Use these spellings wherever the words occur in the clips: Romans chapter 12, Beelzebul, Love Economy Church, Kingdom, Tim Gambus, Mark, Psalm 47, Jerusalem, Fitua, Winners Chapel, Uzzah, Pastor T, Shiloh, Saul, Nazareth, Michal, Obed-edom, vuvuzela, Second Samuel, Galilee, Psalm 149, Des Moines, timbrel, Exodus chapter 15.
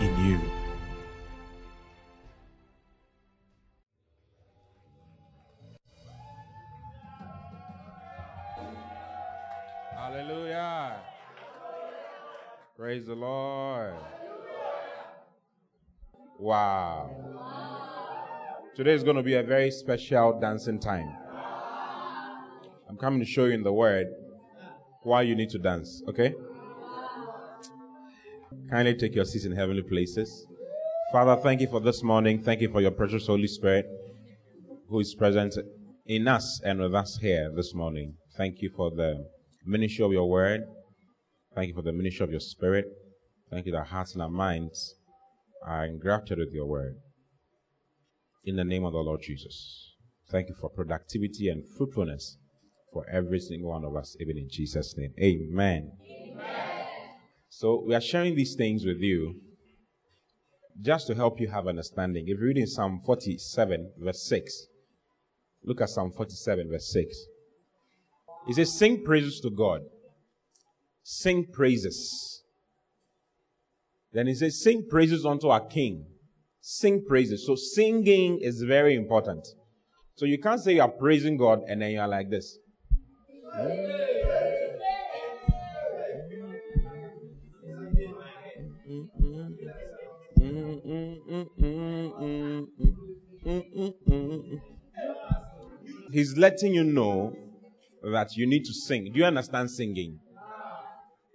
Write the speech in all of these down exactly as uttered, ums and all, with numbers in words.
in you. Hallelujah. Praise the Lord. Wow. Today is going to be a very special dancing time. I'm coming to show you in the Word why you need to dance, okay? Kindly take your seats in heavenly places. Father, thank you for this morning. Thank you for your precious Holy Spirit who is present in us and with us here this morning. Thank you for the ministry of your Word. Thank you for the ministry of your Spirit. Thank you that hearts and our minds are engrafted with your Word. In the name of the Lord Jesus. Thank you for productivity and fruitfulness for every single one of us, even in Jesus' name. Amen. Amen. So we are sharing these things with you just to help you have understanding. If you read in Psalm forty-seven, verse six, look at Psalm forty-seven, verse six. It says, sing praises to God. Sing praises. Then it says, sing praises unto our King. Sing praises. So singing is very important. So you can't say you are praising God and then you are like this. He's letting you know that you need to sing. Do you understand singing?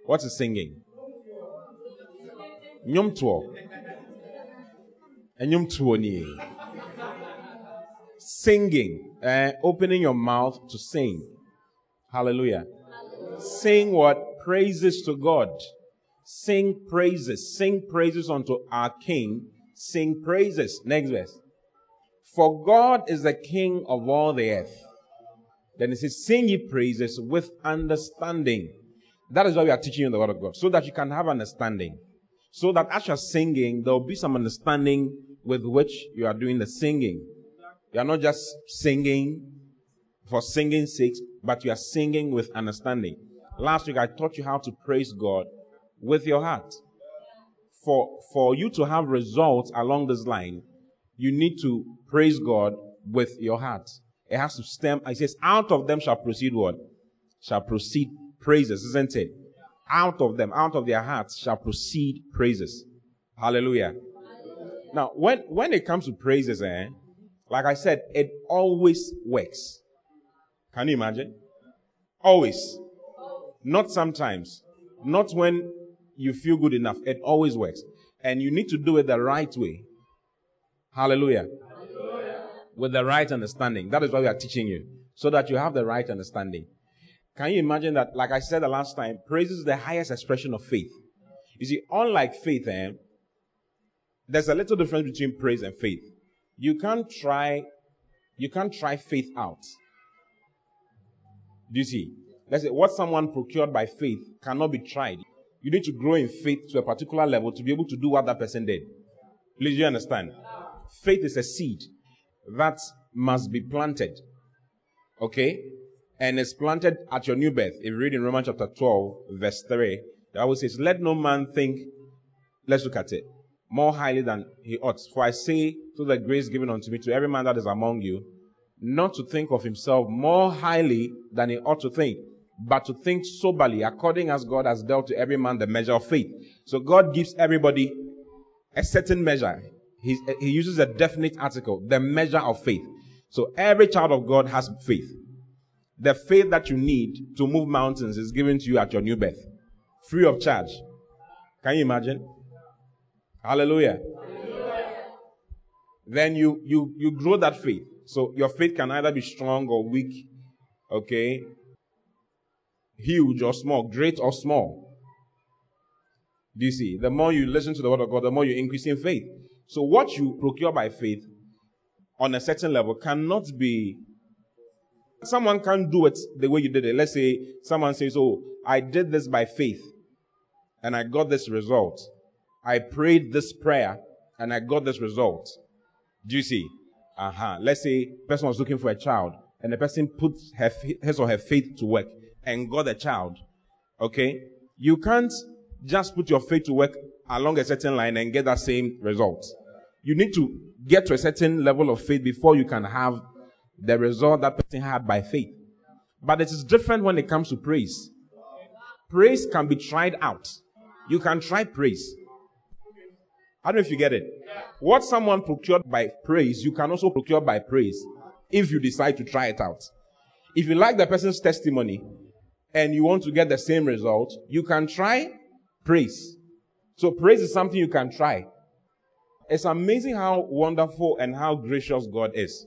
What is singing? Nyumtuo. Nyumtuo ni. Singing. Uh, opening your mouth to sing. Hallelujah. Hallelujah. Sing what? Praises to God. Sing praises. Sing praises unto our King. Sing praises. Next verse. For God is the King of all the earth. Then it says, sing ye praises with understanding. That is why we are teaching you in the Word of God, so that you can have understanding. So that as you are singing, there will be some understanding with which you are doing the singing. You are not just singing for singing's sake, but you are singing with understanding. Last week I taught you how to praise God with your heart. For, for you to have results along this line, you need to praise God with your heart. It has to stem. It says, out of them shall proceed what? Shall proceed praises, isn't it? Out of them, out of their hearts shall proceed praises. Hallelujah. Hallelujah. Now, when, when it comes to praises, eh, like I said, it always works. Can you imagine? Always. Not sometimes. Not when you feel good enough. It always works. And you need to do it the right way. Hallelujah. With the right understanding. That is why we are teaching you. So that you have the right understanding. Can you imagine that, like I said the last time, praise is the highest expression of faith. You see, unlike faith, eh, there's a little difference between praise and faith. You can't try, you can't try faith out. Do you see? Let's say what someone procured by faith cannot be tried. You need to grow in faith to a particular level to be able to do what that person did. Please, you understand? Faith is a seed that must be planted. Okay? And it's planted at your new birth. If you read in Romans chapter twelve, verse three, the Bible says, let no man think, let's look at it, more highly than he ought. For I say, through the grace given unto me, to every man that is among you, not to think of himself more highly than he ought to think, but to think soberly, according as God has dealt to every man the measure of faith. So God gives everybody a certain measure. He, he uses a definite article, the measure of faith. So every child of God has faith. The faith that you need to move mountains is given to you at your new birth, free of charge. Can you imagine? Hallelujah. Hallelujah. Then you, you, you grow that faith. So your faith can either be strong or weak, okay? Huge or small, great or small. Do you see? The more you listen to the word of God, the more you increase in faith. So what you procure by faith on a certain level cannot be... Someone can't do it the way you did it. Let's say someone says, oh, I did this by faith and I got this result. I prayed this prayer and I got this result. Do you see? Uh-huh. Let's say a person was looking for a child and the person put her, his or her faith to work and got a child. Okay? You can't just put your faith to work along a certain line and get that same result. You need to get to a certain level of faith before you can have the result that person had by faith. But it is different when it comes to praise. Praise can be tried out. You can try praise. I don't know if you get it. What someone procured by praise, you can also procure by praise if you decide to try it out. If you like the person's testimony and you want to get the same result, you can try praise. So praise is something you can try. It's amazing how wonderful and how gracious God is.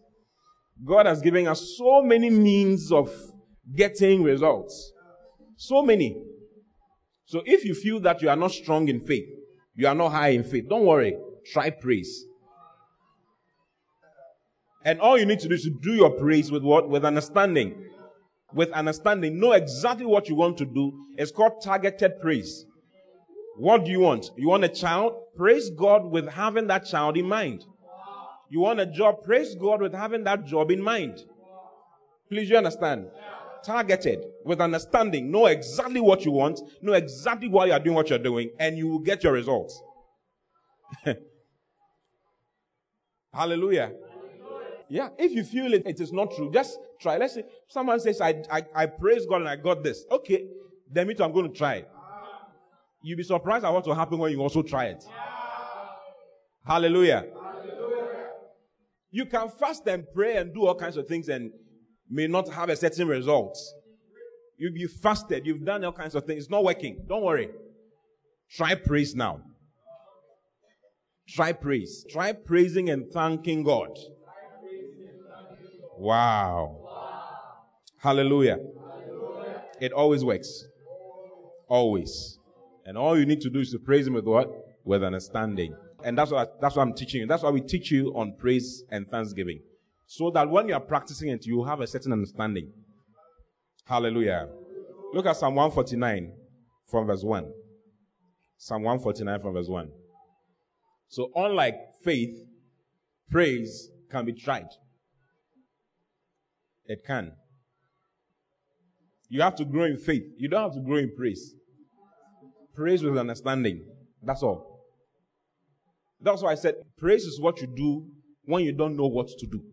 God has given us so many means of getting results. So many. So if you feel that you are not strong in faith, you are not high in faith, don't worry. Try praise. And all you need to do is to do your praise with what? With understanding. With understanding. Know exactly what you want to do. It's called targeted praise. What do you want? You want a child? Praise God with having that child in mind. You want a job? Praise God with having that job in mind. Please, you understand? Targeted with understanding. Know exactly what you want. Know exactly why you are doing what you're doing. And you will get your results. Hallelujah. Hallelujah. Yeah, if you feel it, it is not true. Just try. Let's say someone says, I, I, I praise God and I got this. Okay, then me too, I'm going to try it. You'll be surprised at what will happen when you also try it. Yeah. Hallelujah. You can fast and pray and do all kinds of things and may not have a certain result. You've you fasted. You've done all kinds of things. It's not working. Don't worry. Try praise now. Try praise. Try praising and thanking God. Wow. Wow. Hallelujah. Hallelujah. It always works. Always. And all you need to do is to praise him with what? With understanding. And that's what, I, that's what I'm teaching you. That's why we teach you on praise and thanksgiving. So that when you are practicing it, you have a certain understanding. Hallelujah. Look at Psalm one forty-nine from verse one. Psalm one forty-nine from verse one. So unlike faith, praise can be tried. It can. You have to grow in faith. You don't have to grow in praise. Praise with understanding. That's all. That's why I said praise is what you do when you don't know what to do.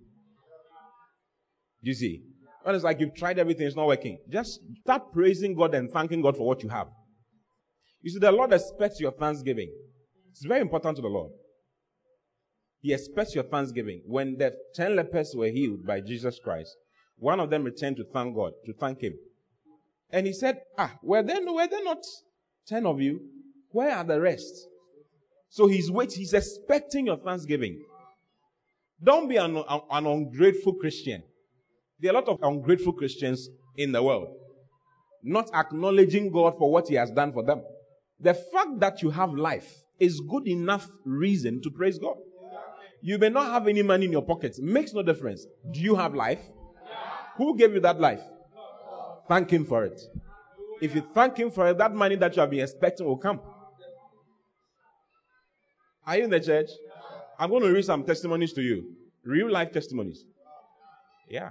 You see? When it's like you've tried everything, it's not working. Just start praising God and thanking God for what you have. You see, the Lord expects your thanksgiving. It's very important to the Lord. He expects your thanksgiving. When the ten lepers were healed by Jesus Christ, one of them returned to thank God, to thank him. And he said, ah, were there, were there not ten of you? Where are the rest? So he's waiting. He's expecting your thanksgiving. Don't be an, an, an ungrateful Christian. There are a lot of ungrateful Christians in the world, not acknowledging God for what he has done for them. The fact that you have life is good enough reason to praise God. You may not have any money in your pockets. Makes no difference. Do you have life? Who gave you that life? Thank him for it. If you thank him for it, that money that you have been expecting will come. Are you in the church? I'm going to read some testimonies to you. Real life testimonies. Yeah.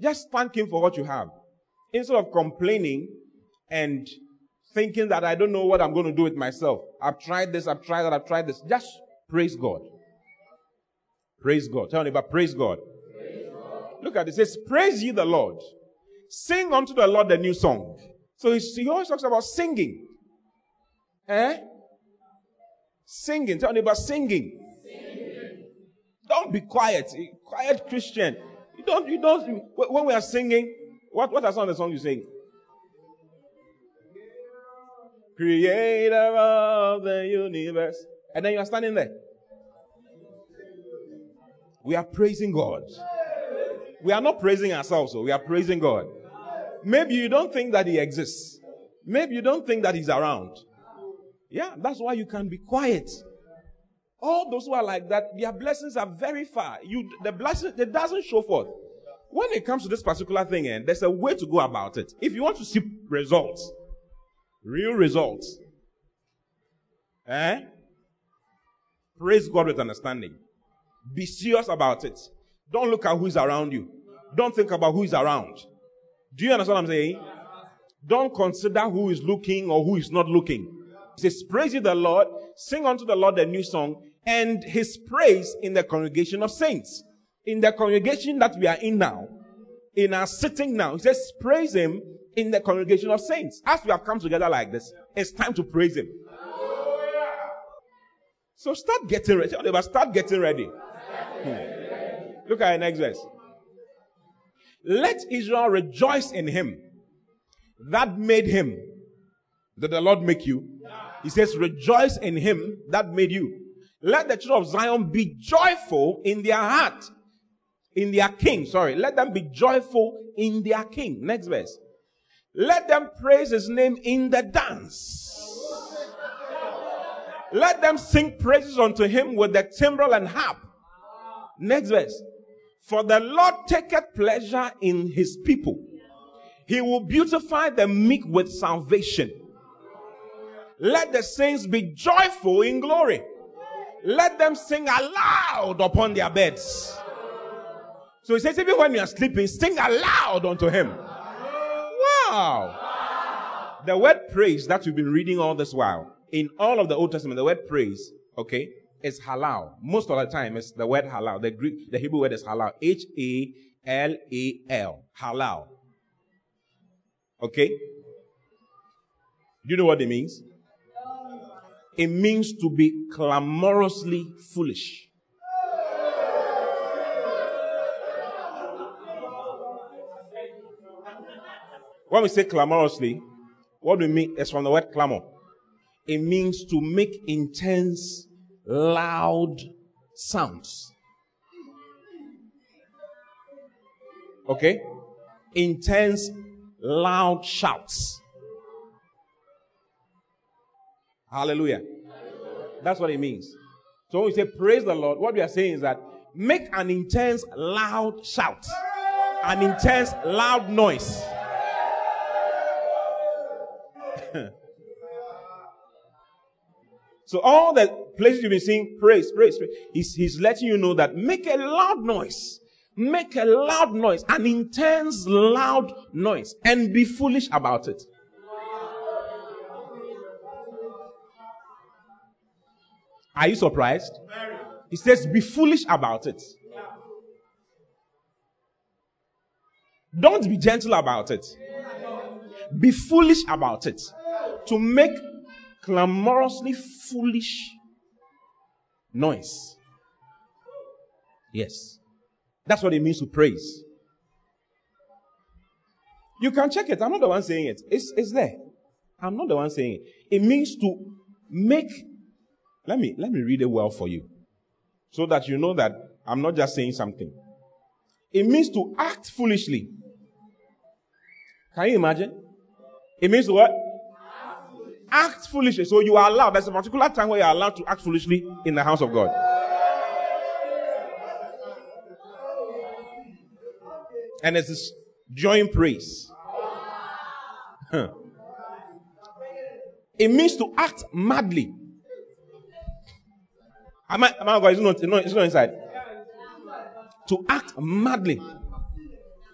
Just thank him for what you have. Instead of complaining and thinking that I don't know what I'm going to do with myself. I've tried this, I've tried that, I've tried this. Just praise God. Praise God. Tell me about praise God. Praise God. Look at it. It says, praise ye the Lord. Sing unto the Lord a new song. So he always talks about singing. Eh? Singing. Tell me about singing. singing. Don't be quiet. Quiet Christian. You don't, you don't, when we are singing, what, what are some of the songs you sing? Creator of the universe. And then you are standing there. We are praising God. We are not praising ourselves, so we are praising God. Maybe you don't think that He exists. Maybe you don't think that He's around. Yeah, that's why you can be quiet. All those who are like that, their blessings are very far. You, the blessing, it doesn't show forth. When it comes to this particular thing, and there's a way to go about it. If you want to see results, real results, eh? Praise God with understanding. Be serious about it. Don't look at who is around you. Don't think about who is around. Do you understand what I'm saying? Don't consider who is looking or who is not looking. It says, praise ye the Lord, sing unto the Lord a new song, and His praise in the congregation of saints. In the congregation that we are in now, in our sitting now, it says, praise Him in the congregation of saints. As we have come together like this, it's time to praise Him. So start getting ready. Start getting ready. Hmm. Look at the next verse. Let Israel rejoice in Him that made him. Did the Lord make you? He says, rejoice in Him that made you. Let the children of Zion be joyful in their heart, in their king. Sorry, let them be joyful in their king. Next verse. Let them praise His name in the dance. Let them sing praises unto Him with the timbrel and harp. Next verse. For the Lord taketh pleasure in His people. He will beautify the meek with salvation. Let the saints be joyful in glory. Let them sing aloud upon their beds. So He says, even when you are sleeping, sing aloud unto Him. Wow. The word praise that we've been reading all this while, in all of the Old Testament, the word praise, okay, is halal. Most of the time, it's the word halal. The Greek, the Hebrew word is halal. H A L A L. Halal. Okay? Do you know what it means? It means to be clamorously foolish. When we say clamorously, what do we mean? It's from the word clamor. It means to make intense, loud sounds. Okay? Intense, loud shouts. Hallelujah. Hallelujah. That's what it means. So when we say praise the Lord, what we are saying is that make an intense, loud shout. An intense, loud noise. So all the places you've been seeing, praise, praise, praise. He's, he's letting you know that make a loud noise. Make a loud noise. An intense, loud noise. And be foolish about it. Are you surprised? He says, be foolish about it. Don't be gentle about it. Be foolish about it. To make clamorously foolish noise. Yes. That's what it means to praise. You can check it. I'm not the one saying it. It's, it's there. I'm not the one saying it. It means to make... Let me, let me read it well for you so that you know that I'm not just saying something. It means to act foolishly. Can you imagine? It means to what? Act foolishly. So you are allowed. There's a particular time where you are allowed to act foolishly in the house of God. And it is during praise. Huh. It means to act madly. Am I, am I God? It's not, it's not inside. To act madly.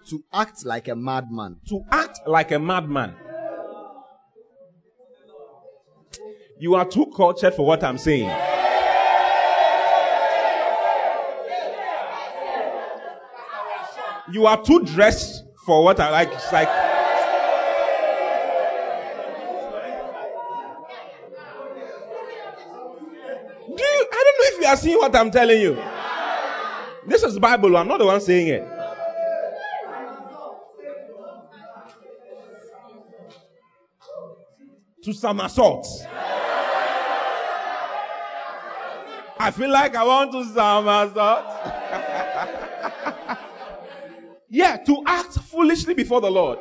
To act like a madman. To act like a madman. You are too cultured for what I'm saying. You are too dressed for what I like. It's like. Do you, I don't know if you are seeing what I'm telling you. This is Bible. I'm not the one saying it. To somersault. I feel like I want to somersault. Yeah, to act foolishly before the Lord.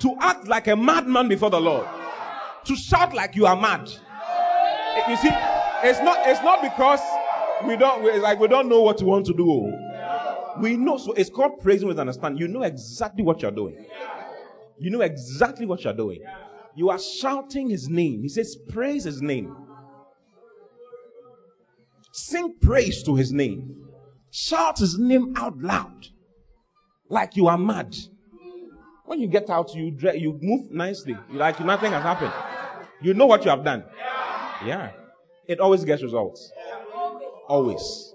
To act like a madman before the Lord. To shout like you are mad. You see, it's not, it's not because we don't, it's like we don't know what we want to do. We know, so it's called praising with understanding. You know exactly what you're doing. You know exactly what you're doing. You are shouting his name. He says, praise his name. Sing praise to his name. Shout his name out loud. Like you are mad. When you get out, you dre- you move nicely. You're like nothing has happened. You know what you have done. Yeah. It always gets results. Always.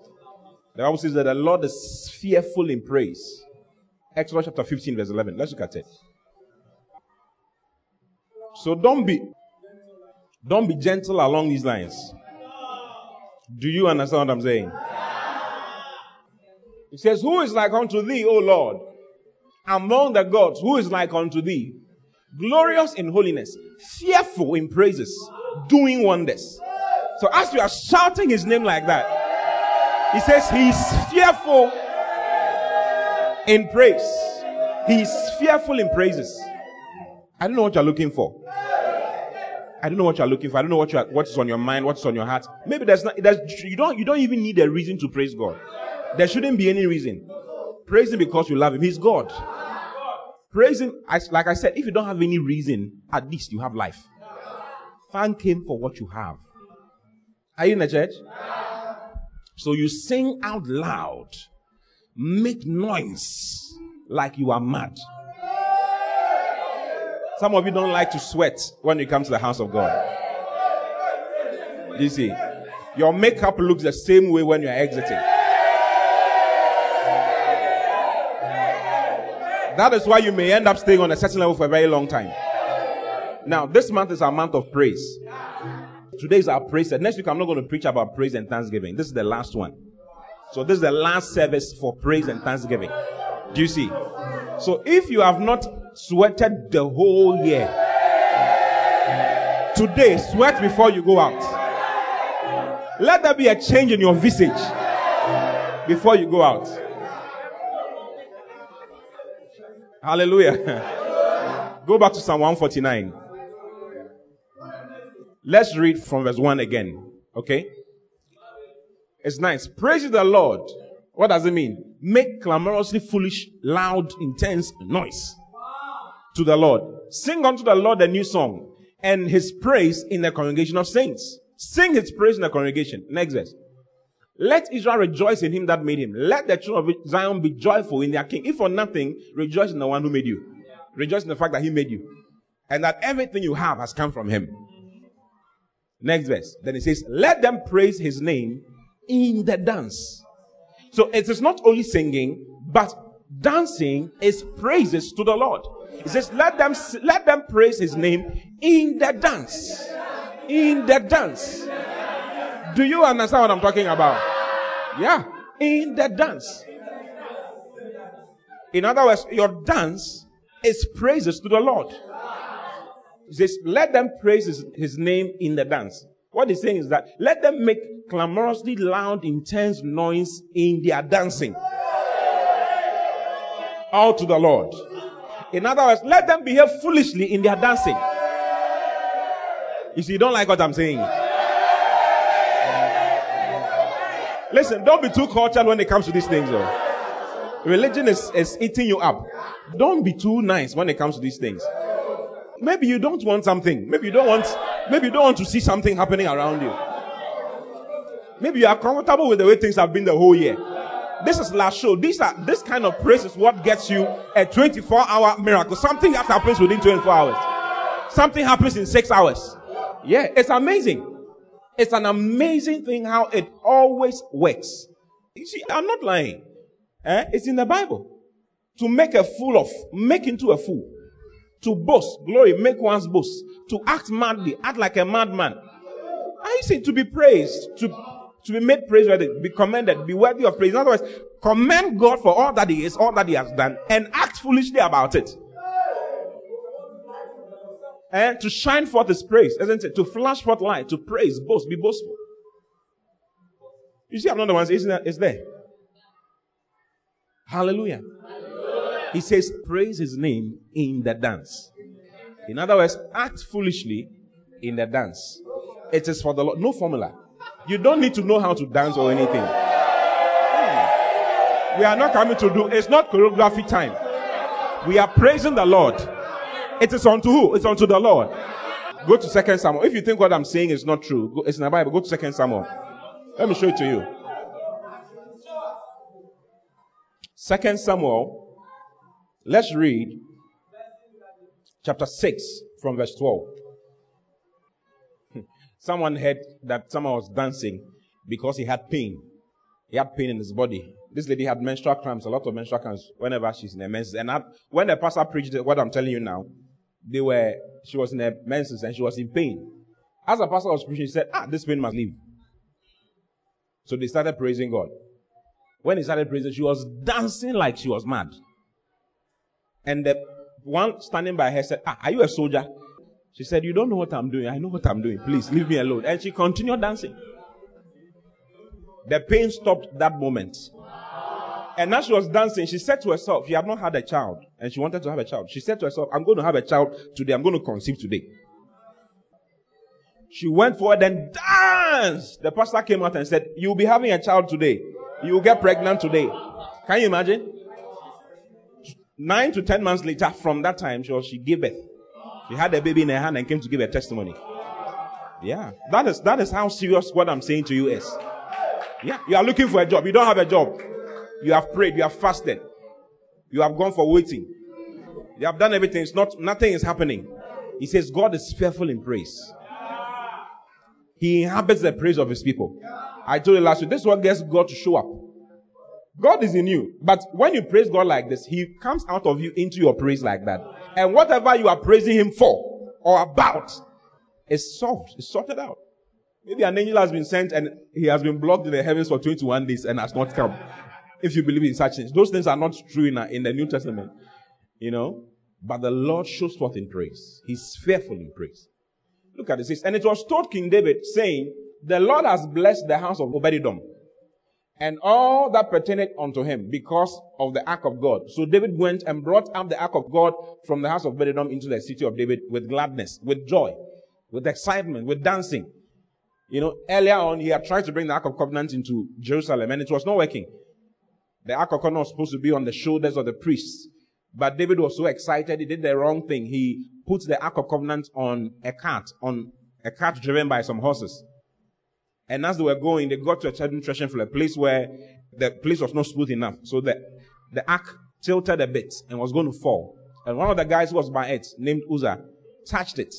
The Bible says that the Lord is fearful in praise. Exodus chapter fifteen, verse eleven. Let's look at it. So don't be, don't be gentle along these lines. Do you understand what I'm saying? It says, who is like unto thee, O Lord? Among the gods, who is like unto thee? Glorious in holiness, fearful in praises, doing wonders. So as you are shouting his name like that, he says he is fearful in praise. He is fearful in praises. I don't know what you're looking for. I don't know what you're looking for. I don't know what you are, what's on your mind, what's on your heart. Maybe there's not, there's, you don't, you don't even need a reason to praise God. There shouldn't be any reason. Praise him because you love him. He's God. Praise him. As, like I said, if you don't have any reason, at least you have life. Thank him for what you have. Are you in the church? So you sing out loud. Make noise like you are mad. Some of you don't like to sweat when you come to the house of God. You see, your makeup looks the same way when you're exiting. That is why you may end up staying on a certain level for a very long time. Now, this month is our month of praise. Today is our praise. Next week, I'm not going to preach about praise and thanksgiving. This is the last one. So this is the last service for praise and thanksgiving. Do you see? So if you have not sweated the whole year, today, sweat before you go out. Let there be a change in your visage before you go out. Hallelujah. Go back to Psalm one forty-nine. Let's read from verse one again. Okay? It's nice. Praise the Lord. What does it mean? Make clamorously foolish, loud, intense noise to the Lord. Sing unto the Lord a new song and his praise in the congregation of saints. Sing his praise in the congregation. Next verse. Let Israel rejoice in him that made him. Let the children of Zion be joyful in their king. If for nothing, rejoice in the one who made you. Rejoice in the fact that he made you. And that everything you have has come from him. Next verse. Then it says, let them praise his name in the dance. So it is not only singing, but dancing is praises to the Lord. It says, let them, let them praise his name in the dance. In the dance. Do you understand what I'm talking about? Yeah. In the dance. In other words, your dance is praises to the Lord. It says, let them praise his, his name in the dance. What he's saying is that let them make clamorously loud, intense noise in their dancing. All to the Lord. In other words, let them behave foolishly in their dancing. You see, you don't like what I'm saying. Listen, don't be too cultured when it comes to these things, though. Religion is, is eating you up. Don't be too nice when it comes to these things. Maybe you don't want something. Maybe you don't want, maybe you don't want to see something happening around you. Maybe you are comfortable with the way things have been the whole year. This is last show. These are, this kind of praise is what gets you a twenty-four hour miracle. Something that happens within twenty-four hours. Something happens in six hours. Yeah, it's amazing. It's an amazing thing how it always works. You see, I'm not lying. Eh? It's in the Bible. To make a fool of, make into a fool. To boast, glory, make one's boast. To act madly, act like a madman. I say to be praised, to to be made praiseworthy, be commended, be worthy of praise. In other words, commend God for all that he is, all that he has done, and act foolishly about it. And to shine forth his praise, isn't it? To flash forth light, to praise, boast, be boastful. You see another one, isn't it? It's there. Hallelujah. Hallelujah. He says, praise his name in the dance. In other words, act foolishly in the dance. It is for the Lord. No formula. You don't need to know how to dance or anything. We are not coming to do, it's not choreography time. We are praising the Lord. It is unto who? It's unto the Lord. Go to Second Samuel. If you think what I'm saying is not true, go, it's in the Bible. Go to Second Samuel. Let me show it to you. Second Samuel. Let's read chapter six from verse twelve. Someone heard that someone was dancing because he had pain. He had pain in his body. This lady had menstrual cramps, a lot of menstrual cramps whenever she's in her menses. And I, when the pastor preached what I'm telling you now, they were, she was in her menses and she was in pain. As the pastor was preaching, she said, ah, this pain must leave. So they started praising God. When they started praising, she was dancing like she was mad. And the one standing by her said, ah, are you a soldier? She said, you don't know what I'm doing. I know what I'm doing. Please leave me alone. And she continued dancing. The pain stopped that moment. And as she was dancing, she said to herself, she had not had a child, and she wanted to have a child. She said to herself, I'm going to have a child today. I'm going to conceive today. She went forward and danced. The pastor came out and said, you'll be having a child today. You'll get pregnant today. Can you imagine? Nine to ten months later, from that time, she, was, she gave birth. She had a baby in her hand and came to give her testimony. Yeah. That is, that is how serious what I'm saying to you is. Yeah. You are looking for a job. You don't have a job. You have prayed, you have fasted, you have gone for waiting, you have done everything. It's not, nothing is happening. He says, God is fearful in praise. He inhabits the praise of his people. I told you last week, this is what gets God to show up. God is in you, but when you praise God like this, he comes out of you into your praise like that. And whatever you are praising him for or about is solved, is sorted out. Maybe an angel has been sent and he has been blocked in the heavens for twenty-one days and has not come. If you believe in such things, those things are not true in, in the New Testament, you know. But the Lord shows forth in praise. He's fearful in praise. Look at this. And it was told King David, saying, the Lord has blessed the house of Obed-edom and all that pertained unto him because of the ark of God. So David went and brought up the ark of God from the house of Obed-edom into the city of David with gladness, with joy, with excitement, with dancing. You know, earlier on, he had tried to bring the ark of covenant into Jerusalem and it was not working. The ark of covenant was supposed to be on the shoulders of the priests. But David was so excited, he did the wrong thing. He put the ark of covenant on a cart, on a cart driven by some horses. And as they were going, they got to a certain threshing floor, a place where the place was not smooth enough. So the, the ark tilted a bit and was going to fall. And one of the guys who was by it, named Uzzah, touched it.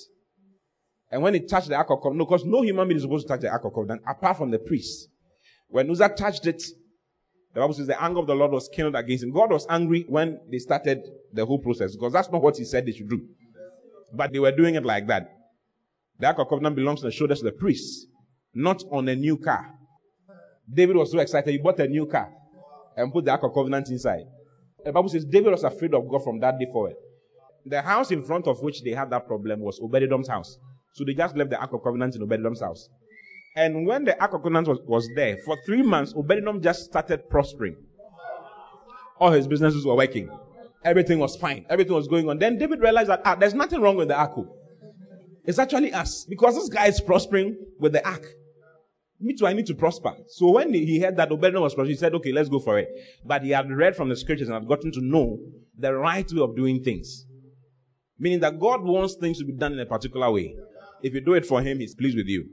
And when he touched the ark of covenant, because no human being is supposed to touch the ark of covenant, apart from the priests. When Uzzah touched it, the Bible says the anger of the Lord was kindled against him. God was angry when they started the whole process because that's not what he said they should do. But they were doing it like that. The Ark of Covenant belongs to the shoulders of the priests, not on a new car. David was so excited, he bought a new car and put the Ark of Covenant inside. The Bible says David was afraid of God from that day forward. The house in front of which they had that problem was Obed-edom's house. So they just left the Ark of Covenant in Obed-edom's house. And when the Ark of Covenant was, was there, for three months, Obed-edom just started prospering. All his businesses were working. Everything was fine. Everything was going on. Then David realized that ah, there's nothing wrong with the Ark. It's actually us. Because this guy is prospering with the Ark. Me too, I need to prosper. So when he heard that Obed-edom was prospering, he said, okay, let's go for it. But he had read from the scriptures and had gotten to know the right way of doing things. Meaning that God wants things to be done in a particular way. If you do it for him, he's pleased with you.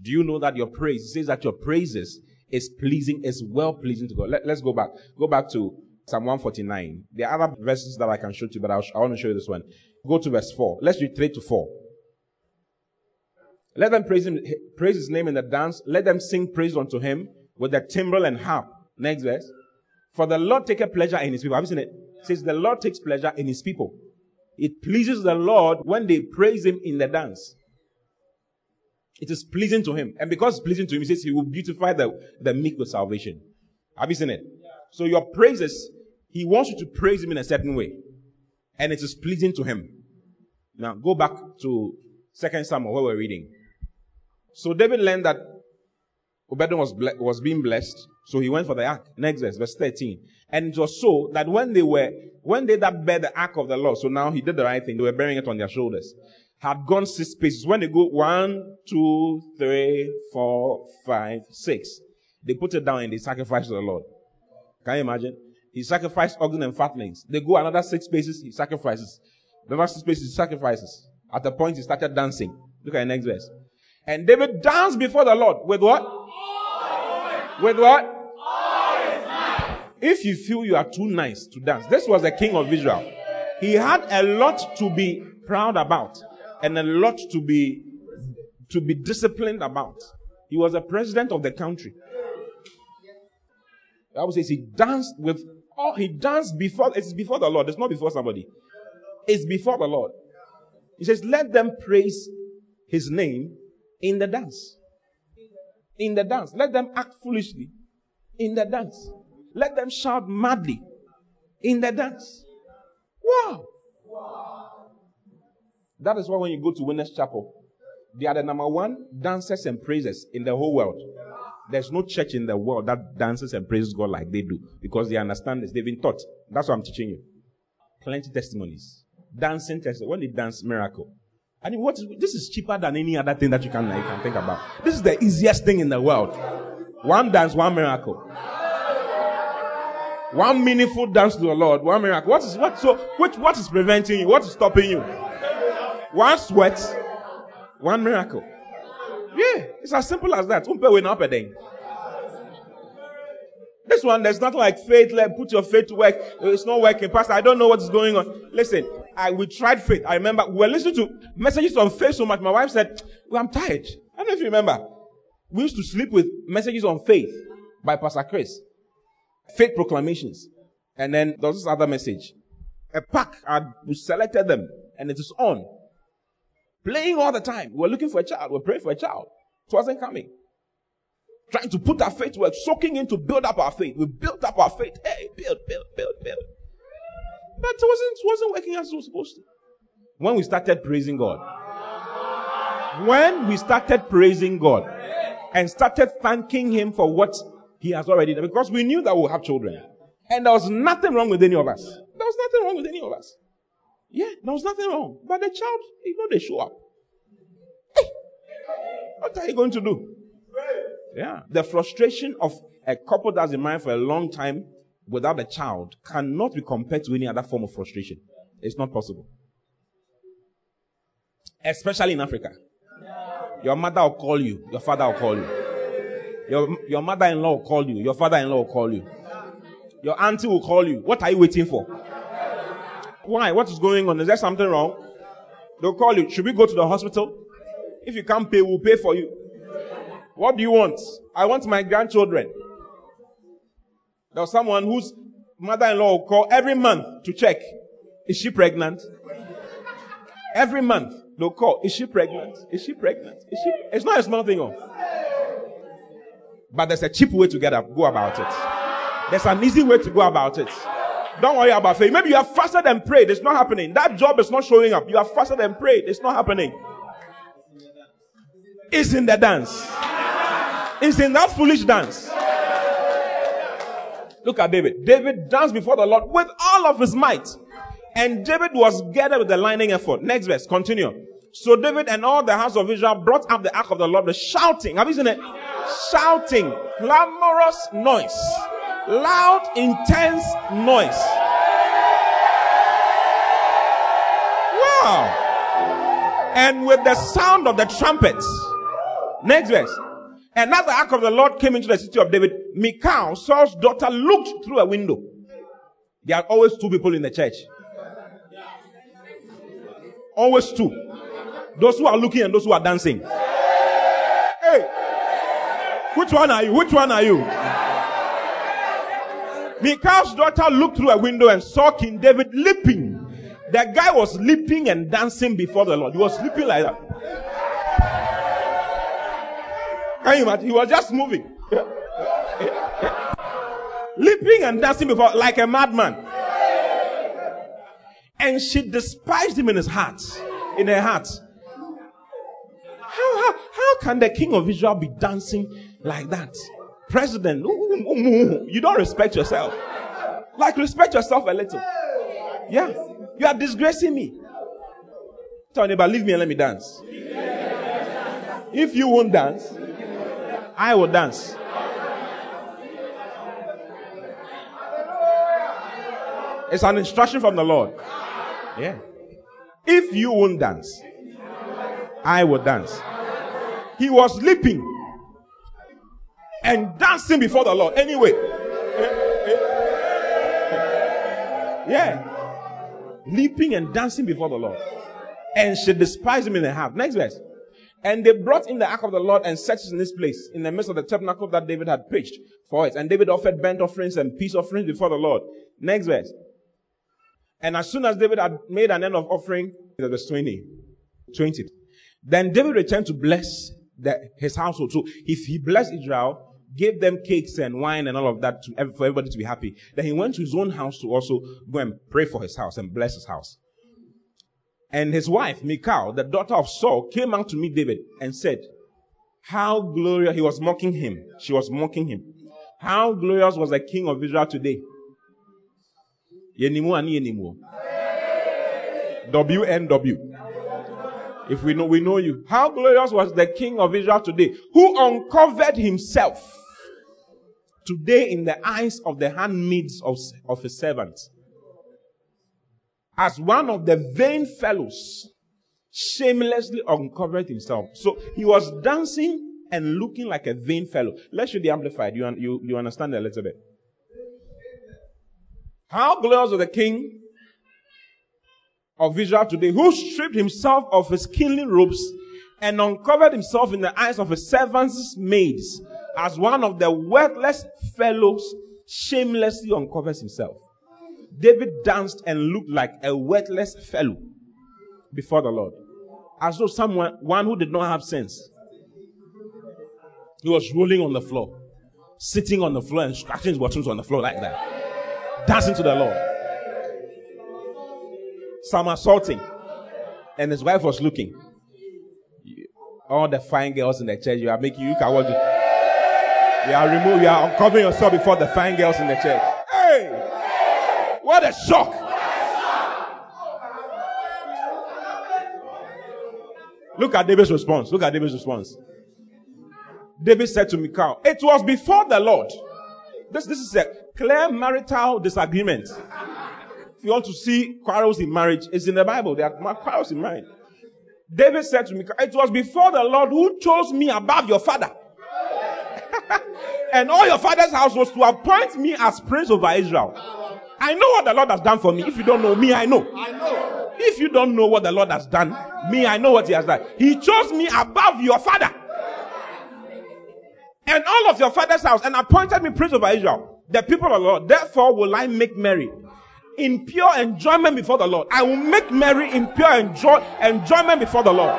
Do you know that your praise, it says that your praises is pleasing, is well pleasing to God. Let, let's go back. Go back to Psalm one forty-nine. There are other verses that I can show to you, but I'll, I want to show you this one. Go to verse four. Let's read three to four. Let them praise him, praise his name in the dance. Let them sing praise unto him with the timbrel and harp. Next verse. For the Lord taketh pleasure in his people. Have you seen it? It says the Lord takes pleasure in his people. It pleases the Lord when they praise him in the dance. It is pleasing to him. And because it's pleasing to him, he says he will beautify the, the meek with salvation. Have you seen it? Yeah. So your praises, he wants you to praise him in a certain way. And it is pleasing to him. Now go back to Second Samuel where we're reading. So David learned that Obed-edom was, ble- was being blessed, so he went for the ark. Next verse, verse thirteen. And it was so that when they were, when they that bear the ark of the Lord, so now he did the right thing, they were bearing it on their shoulders, had gone six paces. When they go one, two, three, four, five, six, they put it down and they sacrificed to the Lord. Can you imagine? He sacrificed oxen and fatlings. They go another six paces, he sacrifices. Another six paces, he sacrifices. At a point, he started dancing. Look at the next verse. And David danced before the Lord with what? With what? If you feel you are too nice to dance, this was the king of Israel. He had a lot to be proud about and a lot to be, to be disciplined about. He was a president of the country. The Bible says he danced with, oh, he danced before, it's before the Lord. It's not before somebody. It's before the Lord. He says, let them praise his name in the dance. In the dance. Let them act foolishly in the dance. Let them shout madly in the dance. Wow. Wow. That is why when you go to Winners Chapel, they are the number one dancers and praisers in the whole world. There's no church in the world that dances and praises God like they do, because they understand this. They've been taught. That's what I'm teaching you. Plenty testimonies. Dancing testimonies. When they dance, miracle. I mean, what is, this is cheaper than any other thing that you can, you can think about. This is the easiest thing in the world. One dance, one miracle. One meaningful dance to the Lord, one miracle. What is what? So, which what is preventing you? What is stopping you? One sweat, one miracle. Yeah, it's as simple as that. This one, there's not like faith. Let put your faith to work. It's not working, Pastor. I don't know what's going on. Listen, I we tried faith. I remember we were listening to messages on faith so much. My wife said, well, "I'm tired." I don't know if you remember. We used to sleep with messages on faith by Pastor Chris. Faith proclamations. And then there's this other message. A pack, I selected them, and it is on. Playing all the time. We're looking for a child. We're praying for a child. It wasn't coming. Trying to put our faith to work, soaking in to build up our faith. We built up our faith. Hey, build, build, build, build. But it wasn't, it wasn't working as it was supposed to. When we started praising God. When we started praising God and started thanking Him for what He has already done, because we knew that we'll have children. And there was nothing wrong with any of us. There was nothing wrong with any of us. Yeah, there was nothing wrong. But the child, you know, they show up. Hey, what are you going to do? Yeah. The frustration of a couple that's been married for a long time without a child cannot be compared to any other form of frustration. It's not possible. Especially in Africa. Your mother will call you. Your father will call you. Your, your mother-in-law will call you. Your father-in-law will call you. Your auntie will call you. What are you waiting for? Why? What is going on? Is there something wrong? They'll call you. Should we go to the hospital? If you can't pay, we'll pay for you. What do you want? I want my grandchildren. There's someone whose mother-in-law will call every month to check. Is she pregnant? Every month they'll call. Is she pregnant? Is she pregnant? Is she? It's not a small thing. Off. But there's a cheap way to get up, go about it. There's an easy way to go about it. Don't worry about faith. Maybe you have fasted and prayed. It's not happening. That job is not showing up. You have fasted and prayed. It's not happening. It's in the dance. It's in that foolish dance. Look at David. David danced before the Lord with all of his might. And David was gathered with the lining effort. Next verse. Continue. So David and all the house of Israel brought up the ark of the Lord with shouting. Have you seen it? Shouting, clamorous noise, loud, intense noise. Wow! And with the sound of the trumpets. Next verse. And as the ark of the Lord came into the city of David, Michal, Saul's daughter, looked through a window. There are always two people in the church. Always two. Those who are looking and those who are dancing. Hey! Which one are you? Which one are you? Michal's daughter looked through a window and saw King David leaping. The guy was leaping and dancing before the Lord. He was leaping like that. Can you imagine? He was just moving. Leaping and dancing before, like a madman. And she despised him in his heart. In her heart. How, how, how can the king of Israel be dancing like that. President, you don't respect yourself. Like, respect yourself a little. Yeah. You are disgracing me. Tell your neighbor, leave me and let me dance. If you won't dance, I will dance. It's an instruction from the Lord. Yeah. If you won't dance, I will dance. He was leaping and dancing before the Lord. Anyway. Yeah. Leaping and dancing before the Lord. And she despised him in the half. Next verse. And they brought in the ark of the Lord and set it in this place, in the midst of the tabernacle that David had pitched for it. And David offered burnt offerings and peace offerings before the Lord. Next verse. And as soon as David had made an end of offering, verse twenty, twenty. Then David returned to bless the, his household. So if he blessed Israel, gave them cakes and wine and all of that to, for everybody to be happy. Then he went to his own house to also go and pray for his house and bless his house. And his wife, Michal, the daughter of Saul, came out to meet David and said, how glorious, he was mocking him. She was mocking him. How glorious was the king of Israel today? Yenimu ani yenimu. W N W. If we know, we know you. How glorious was the king of Israel today, who uncovered himself today in the eyes of the handmaids of, of his servants, as one of the vain fellows shamelessly uncovered himself. So he was dancing and looking like a vain fellow. Let's show the amplified. You, you, you understand a little bit. How glorious was the king of Israel today, who stripped himself of his kingly robes and uncovered himself in the eyes of his servants' maids, as one of the worthless fellows shamelessly uncovers himself. David danced and looked like a worthless fellow before the Lord, as though someone one who did not have sense. He was rolling on the floor, sitting on the floor and scratching his buttons on the floor like that, dancing to the Lord. Somersaulting, and his wife was looking. All the fine girls in the church, you are making you can watch it. You are removed, you are uncovering yourself before the fine girls in the church. Hey! What a shock! Look at David's response. Look at David's response. David said to Michal, it was before the Lord. This, this is a clear marital disagreement. If you want to see quarrels in marriage, it's in the Bible. There are quarrels in marriage. David said to Michal, it was before the Lord who chose me above your father and all your father's house was to appoint me as prince over Israel. I know what the Lord has done for me. If you don't know me, I know. I know. If you don't know what the Lord has done, me, I know what he has done. He chose me above your father and all of your father's house and appointed me prince over Israel, the people of the Lord. Therefore will I make merry in pure enjoyment before the Lord. I will make merry in pure enjoy- enjoyment before the Lord.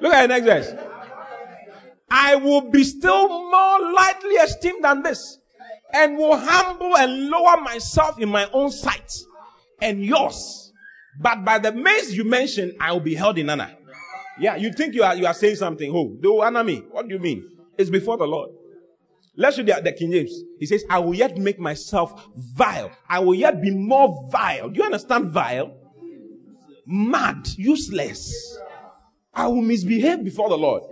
Look at the next verse. I will be still more lightly esteemed than this, and will humble and lower myself in my own sight and yours. But by the means you mentioned, I will be held in honor. Yeah, you think you are you are saying something. Oh, they will honor me. What do you mean? It's before the Lord. Let's read the, the King James. He says, I will yet make myself vile. I will yet be more vile. Do you understand vile? Mad, useless. I will misbehave before the Lord.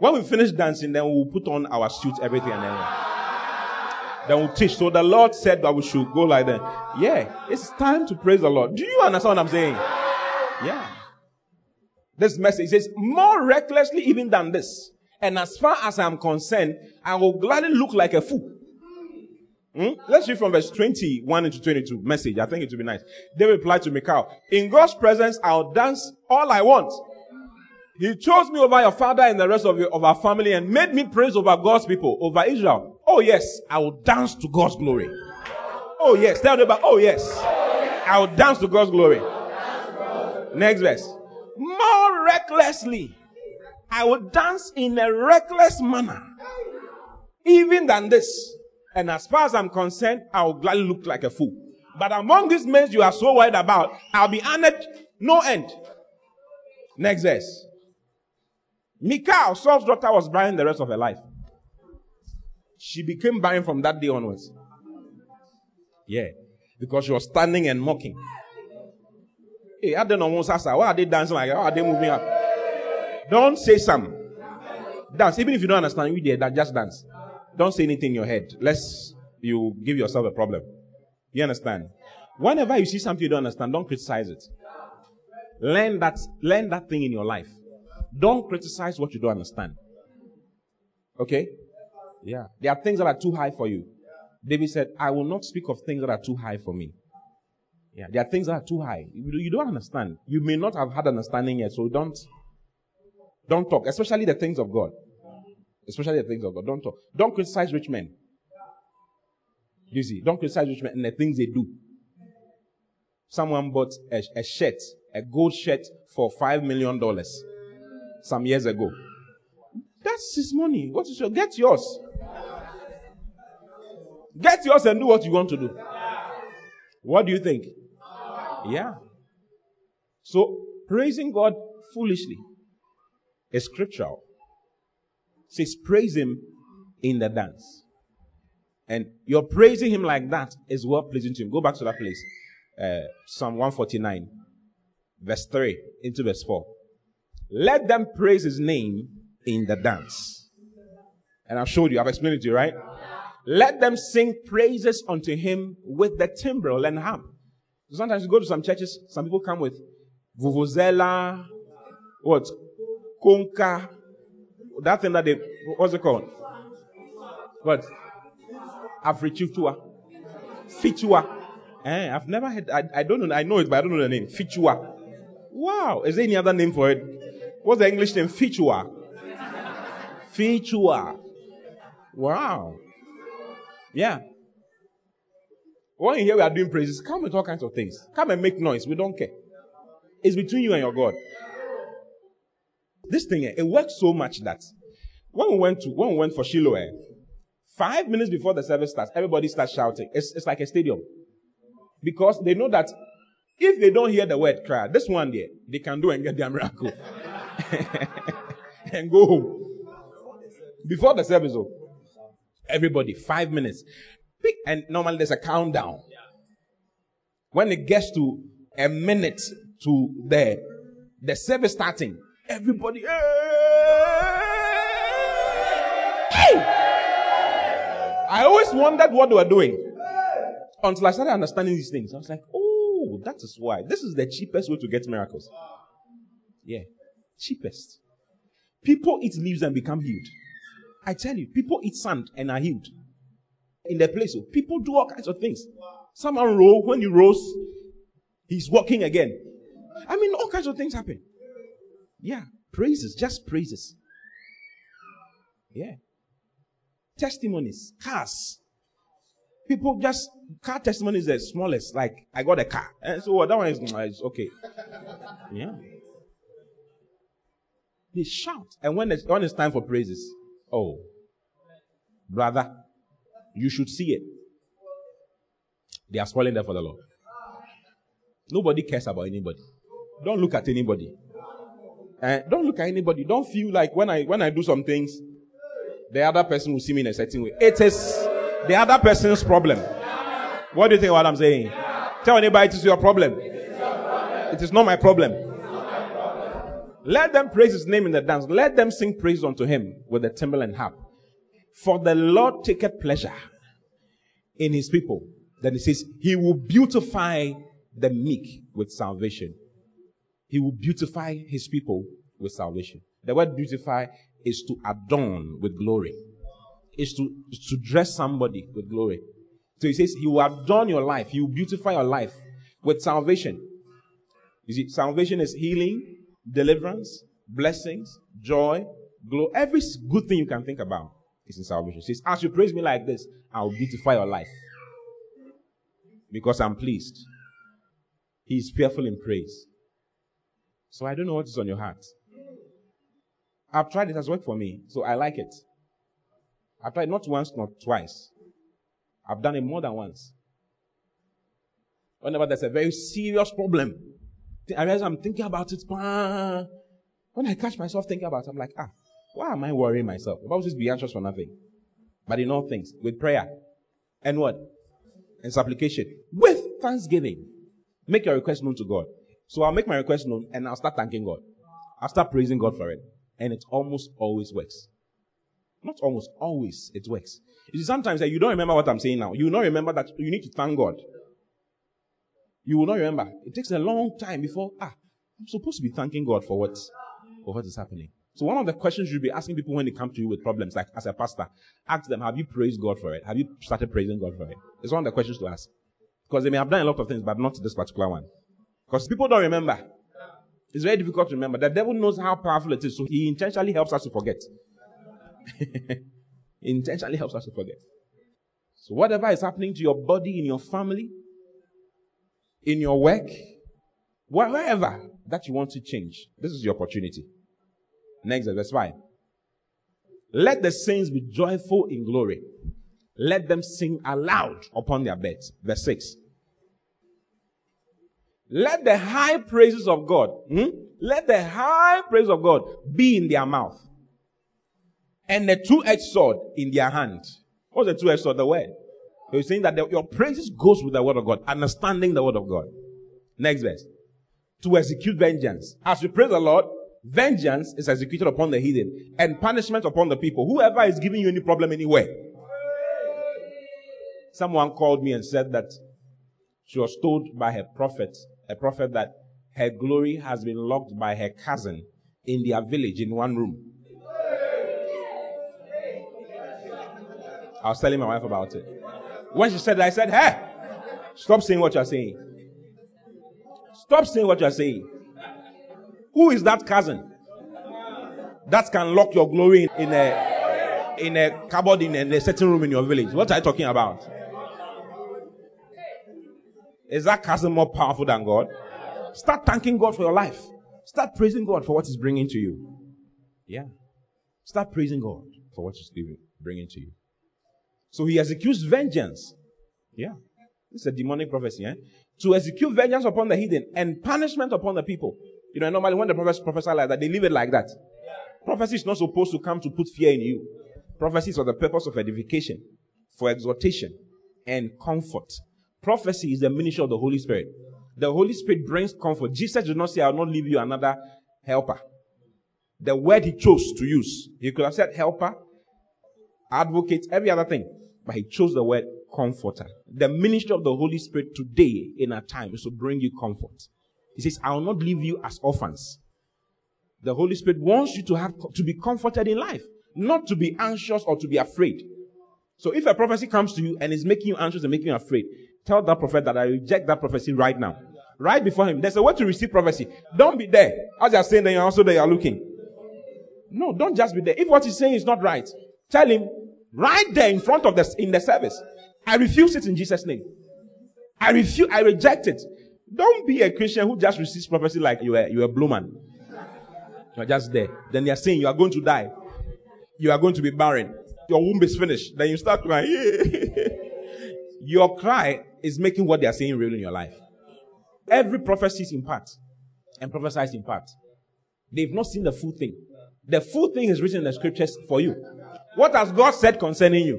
When we finish dancing, then we will put on our suits, everything, and everything. That will teach. So the Lord said that we should go like that. Yeah, it's time to praise the Lord. Do you understand what I'm saying? Yeah. This message says, more recklessly even than this. And as far as I'm concerned, I will gladly look like a fool. Hmm? Let's read from verse twenty-one into twenty-two. Message. I think it will be nice. They replied to Michal, in God's presence, I'll dance all I want. He chose me over your father and the rest of, your, of our family and made me praise over God's people, over Israel. Oh yes, I will dance to God's glory. Oh yes, tell them about, oh yes, I will dance to God's glory. Next verse. More recklessly, I will dance in a reckless manner, even than this. And as far as I'm concerned, I will gladly look like a fool. But among these men you are so worried about, I'll be honored no end. Next verse. Michal, Saul's daughter, was barren the rest of her life. She became barren from that day onwards. Yeah. Because she was standing and mocking. Hey, I don't know what's happening. Why are they dancing like that? Why are they moving up? Don't say something. Dance. Even if you don't understand, you did that, just dance. Don't say anything in your head, lest you give yourself a problem. You understand? Whenever you see something you don't understand, don't criticize it. Learn that, learn that thing in your life. Don't criticize what you don't understand. Okay? Yeah. There are things that are too high for you. David said, I will not speak of things that are too high for me. Yeah. There are things that are too high. You don't understand. You may not have had understanding yet, so don't, don't talk. Especially the things of God. Especially the things of God. Don't talk. Don't criticize rich men. You see, don't criticize rich men and the things they do. Someone bought a, a shirt, a gold shirt for five million dollars some years ago. That's his money. What is your, get yours. Get yours and do what you want to do. What do you think? Yeah. So, praising God foolishly is scriptural. It says, praise him in the dance. And you're praising him like that is well pleasing to him. Go back to that place. Uh, Psalm one forty-nine, verse three into verse four. Let them praise his name in the dance. And I've showed you, I've explained it to you, right? Let them sing praises unto him with the timbrel and harp. So sometimes you go to some churches, some people come with vuvuzela, what? Konka. That thing that they, what's it called? What? Africhitua. Fitua. Eh, I've never heard, I, I don't know, I know it, but I don't know the name. Fitua. Wow. Is there any other name for it? What's the English name? Fitua. Fitua. Wow. Yeah. When you hear we are doing praises, come with all kinds of things. Come and make noise. We don't care. It's between you and your God. This thing here, it works so much that when we went to, when we went for Shiloh, eh, five minutes before the service starts, everybody starts shouting. It's, it's like a stadium. Because they know that if they don't hear the word cry, this one there, they can do and get their miracle. And go home. Before the service, oh, everybody, five minutes. And normally there's a countdown. When it gets to a minute to the, the service starting, everybody, hey! I always wondered what they were doing. Until I started understanding these things, I was like, oh, that is why. This is the cheapest way to get miracles. Yeah, cheapest. People eat leaves and become healed. I tell you, people eat sand and are healed. In their place, people do all kinds of things. Someone roll, when he rolls, he's walking again. I mean, all kinds of things happen. Yeah, praises, just praises. Yeah. Testimonies, cars. People just, car testimony is the smallest. Like, I got a car. And so well, that one is okay. Yeah. They shout. And when it's, when it's time for praises, oh, brother, you should see it. They are spoiling there for the Lord. Nobody cares about anybody. Don't look at anybody. Uh, don't look at anybody. Don't feel like when I, when I do some things, the other person will see me in a certain way. It is the other person's problem. Yeah. What do you think of what I'm saying? Yeah. Tell anybody it is your problem. It is your problem. It is not my problem. It's not my problem. Let them praise his name in the dance. Let them sing praise unto him with the timbrel and harp. For the Lord taketh pleasure in his people. Then he says, he will beautify the meek with salvation. He will beautify his people with salvation. The word beautify is to adorn with glory. Is to, is to dress somebody with glory. So he says, he will adorn your life. He will beautify your life with salvation. You see, salvation is healing, deliverance, blessings, joy, glory. Every good thing you can think about is in salvation. He says, as you praise me like this, I will beautify your life. Because I'm pleased. He is fearful in praise. So I don't know what is on your heart. I've tried it, has worked for me. So I like it. I've tried not once, not twice. I've done it more than once. Whenever there's a very serious problem, I realize I'm thinking about it. When I catch myself thinking about it, I'm like, ah, why am I worrying myself? The Bible says be anxious for nothing, but in all things, with prayer and what? And supplication. With thanksgiving. Make your request known to God. So I'll make my request known and I'll start thanking God. I'll start praising God for it. And it almost always works. Not almost, always it works. You see, sometimes uh, you don't remember what I'm saying now. You will not remember that you need to thank God. You will not remember. It takes a long time before, ah, I'm supposed to be thanking God for what, for what is happening. So one of the questions you'll be asking people when they come to you with problems, like as a pastor, ask them, have you praised God for it? Have you started praising God for it? It's one of the questions to ask. Because they may have done a lot of things, but not this particular one. Because people don't remember. It's very difficult to remember. The devil knows how powerful it is, so he intentionally helps us to forget. He intentionally helps us to forget. So whatever is happening to your body, in your family, in your work, wherever that you want to change, this is your opportunity. Next, verse five. Let the saints be joyful in glory. Let them sing aloud upon their beds. Verse six. Let the high praises of God, hmm? let the high praise of God be in their mouth. And the two-edged sword in their hand. What's the two-edged sword? The word. So he's saying that the, your praises goes with the word of God. Understanding the word of God. Next verse. To execute vengeance. As we praise the Lord, vengeance is executed upon the heathen and punishment upon the people. Whoever is giving you any problem anywhere. Someone called me and said that she was told by her prophet, a prophet, that her glory has been locked by her cousin in their village in one room. I was telling my wife about it. When she said that, I said, hey, stop saying what you're saying. Stop saying what you're saying. Who is that cousin that can lock your glory in a, in a cupboard in a, in a certain room in your village? What are you talking about? Is that cousin more powerful than God? Start thanking God for your life. Start praising God for what He's bringing to you. Yeah. Start praising God for what He's bringing to you. So he executes vengeance. Yeah. This is a demonic prophecy, eh? To execute vengeance upon the heathen and punishment upon the people. You know, normally when the prophets prophesy like that, they leave it like that. Prophecy is not supposed to come to put fear in you. Prophecy is for the purpose of edification, for exhortation, and comfort. Prophecy is the ministry of the Holy Spirit. The Holy Spirit brings comfort. Jesus did not say, I will not leave you another helper. The word he chose to use, he could have said helper, advocate, every other thing. But he chose the word comforter. The ministry of the Holy Spirit today in our time is to bring you comfort. He says, I will not leave you as orphans. The Holy Spirit wants you to have to be comforted in life, not to be anxious or to be afraid. So if a prophecy comes to you and is making you anxious and making you afraid, tell that prophet that I reject that prophecy right now. Right before him. There's a way to receive prophecy. Don't be there. As you're saying that you're also there, you're looking. No, don't just be there. If what he's saying is not right, tell him right there in front of the in the service. I refuse it in Jesus' name. I refuse. I reject it. Don't be a Christian who just receives prophecy like you are. You are a blue man. You are just there. Then they are saying you are going to die. You are going to be barren. Your womb is finished. Then you start crying. Your cry is making what they are saying real in your life. Every prophecy is in part and prophesies in part. They've not seen the full thing. The full thing is written in the scriptures for you. What has God said concerning you?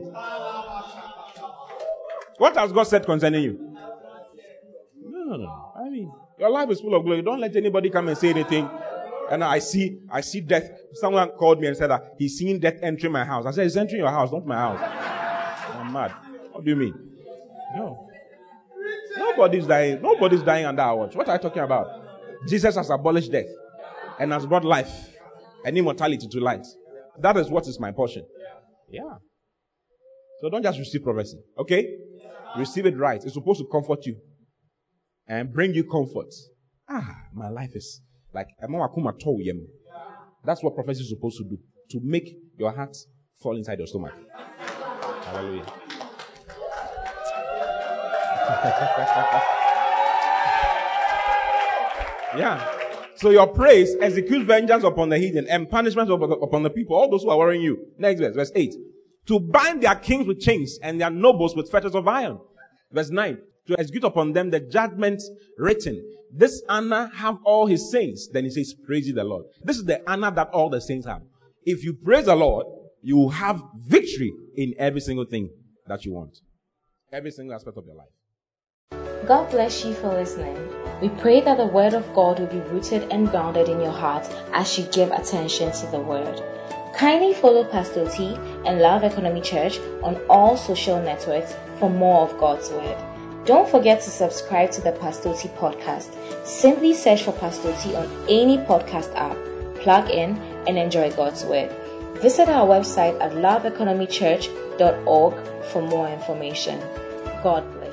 What has God said concerning you? No, no, no. I mean, your life is full of glory. Don't let anybody come and say anything. And I see, I see death. Someone called me and said that he's seeing death entering my house. I said, it's entering your house, not my house. I'm mad. What do you mean? No. Nobody's dying. Nobody's dying under our watch. What are you talking about? Jesus has abolished death and has brought life and immortality to light. That is what is my portion. Yeah. So don't just receive prophecy. Okay? Receive it right. It's supposed to comfort you and bring you comfort. Ah, my life is like that's what prophecy is supposed to do. To make your heart fall inside your stomach. Hallelujah. Yeah. So your praise executes vengeance upon the heathen and punishment upon the people, all those who are worrying you. Next verse, verse eight. To bind their kings with chains and their nobles with fetters of iron. Verse nine. to execute upon them the judgment written. This honor have all his saints. Then he says, praise the Lord. This is the honor that all the saints have. If you praise the Lord, you will have victory in every single thing that you want. Every single aspect of your life. God bless you for listening. We pray that the word of God will be rooted and grounded in your heart as you give attention to the word. Kindly follow Pastor T and Love Economy Church on all social networks for more of God's Word. Don't forget to subscribe to the Pastor T podcast. Simply search for Pastor T on any podcast app. Plug in and enjoy God's Word. Visit our website at love economy church dot org for more information. God bless.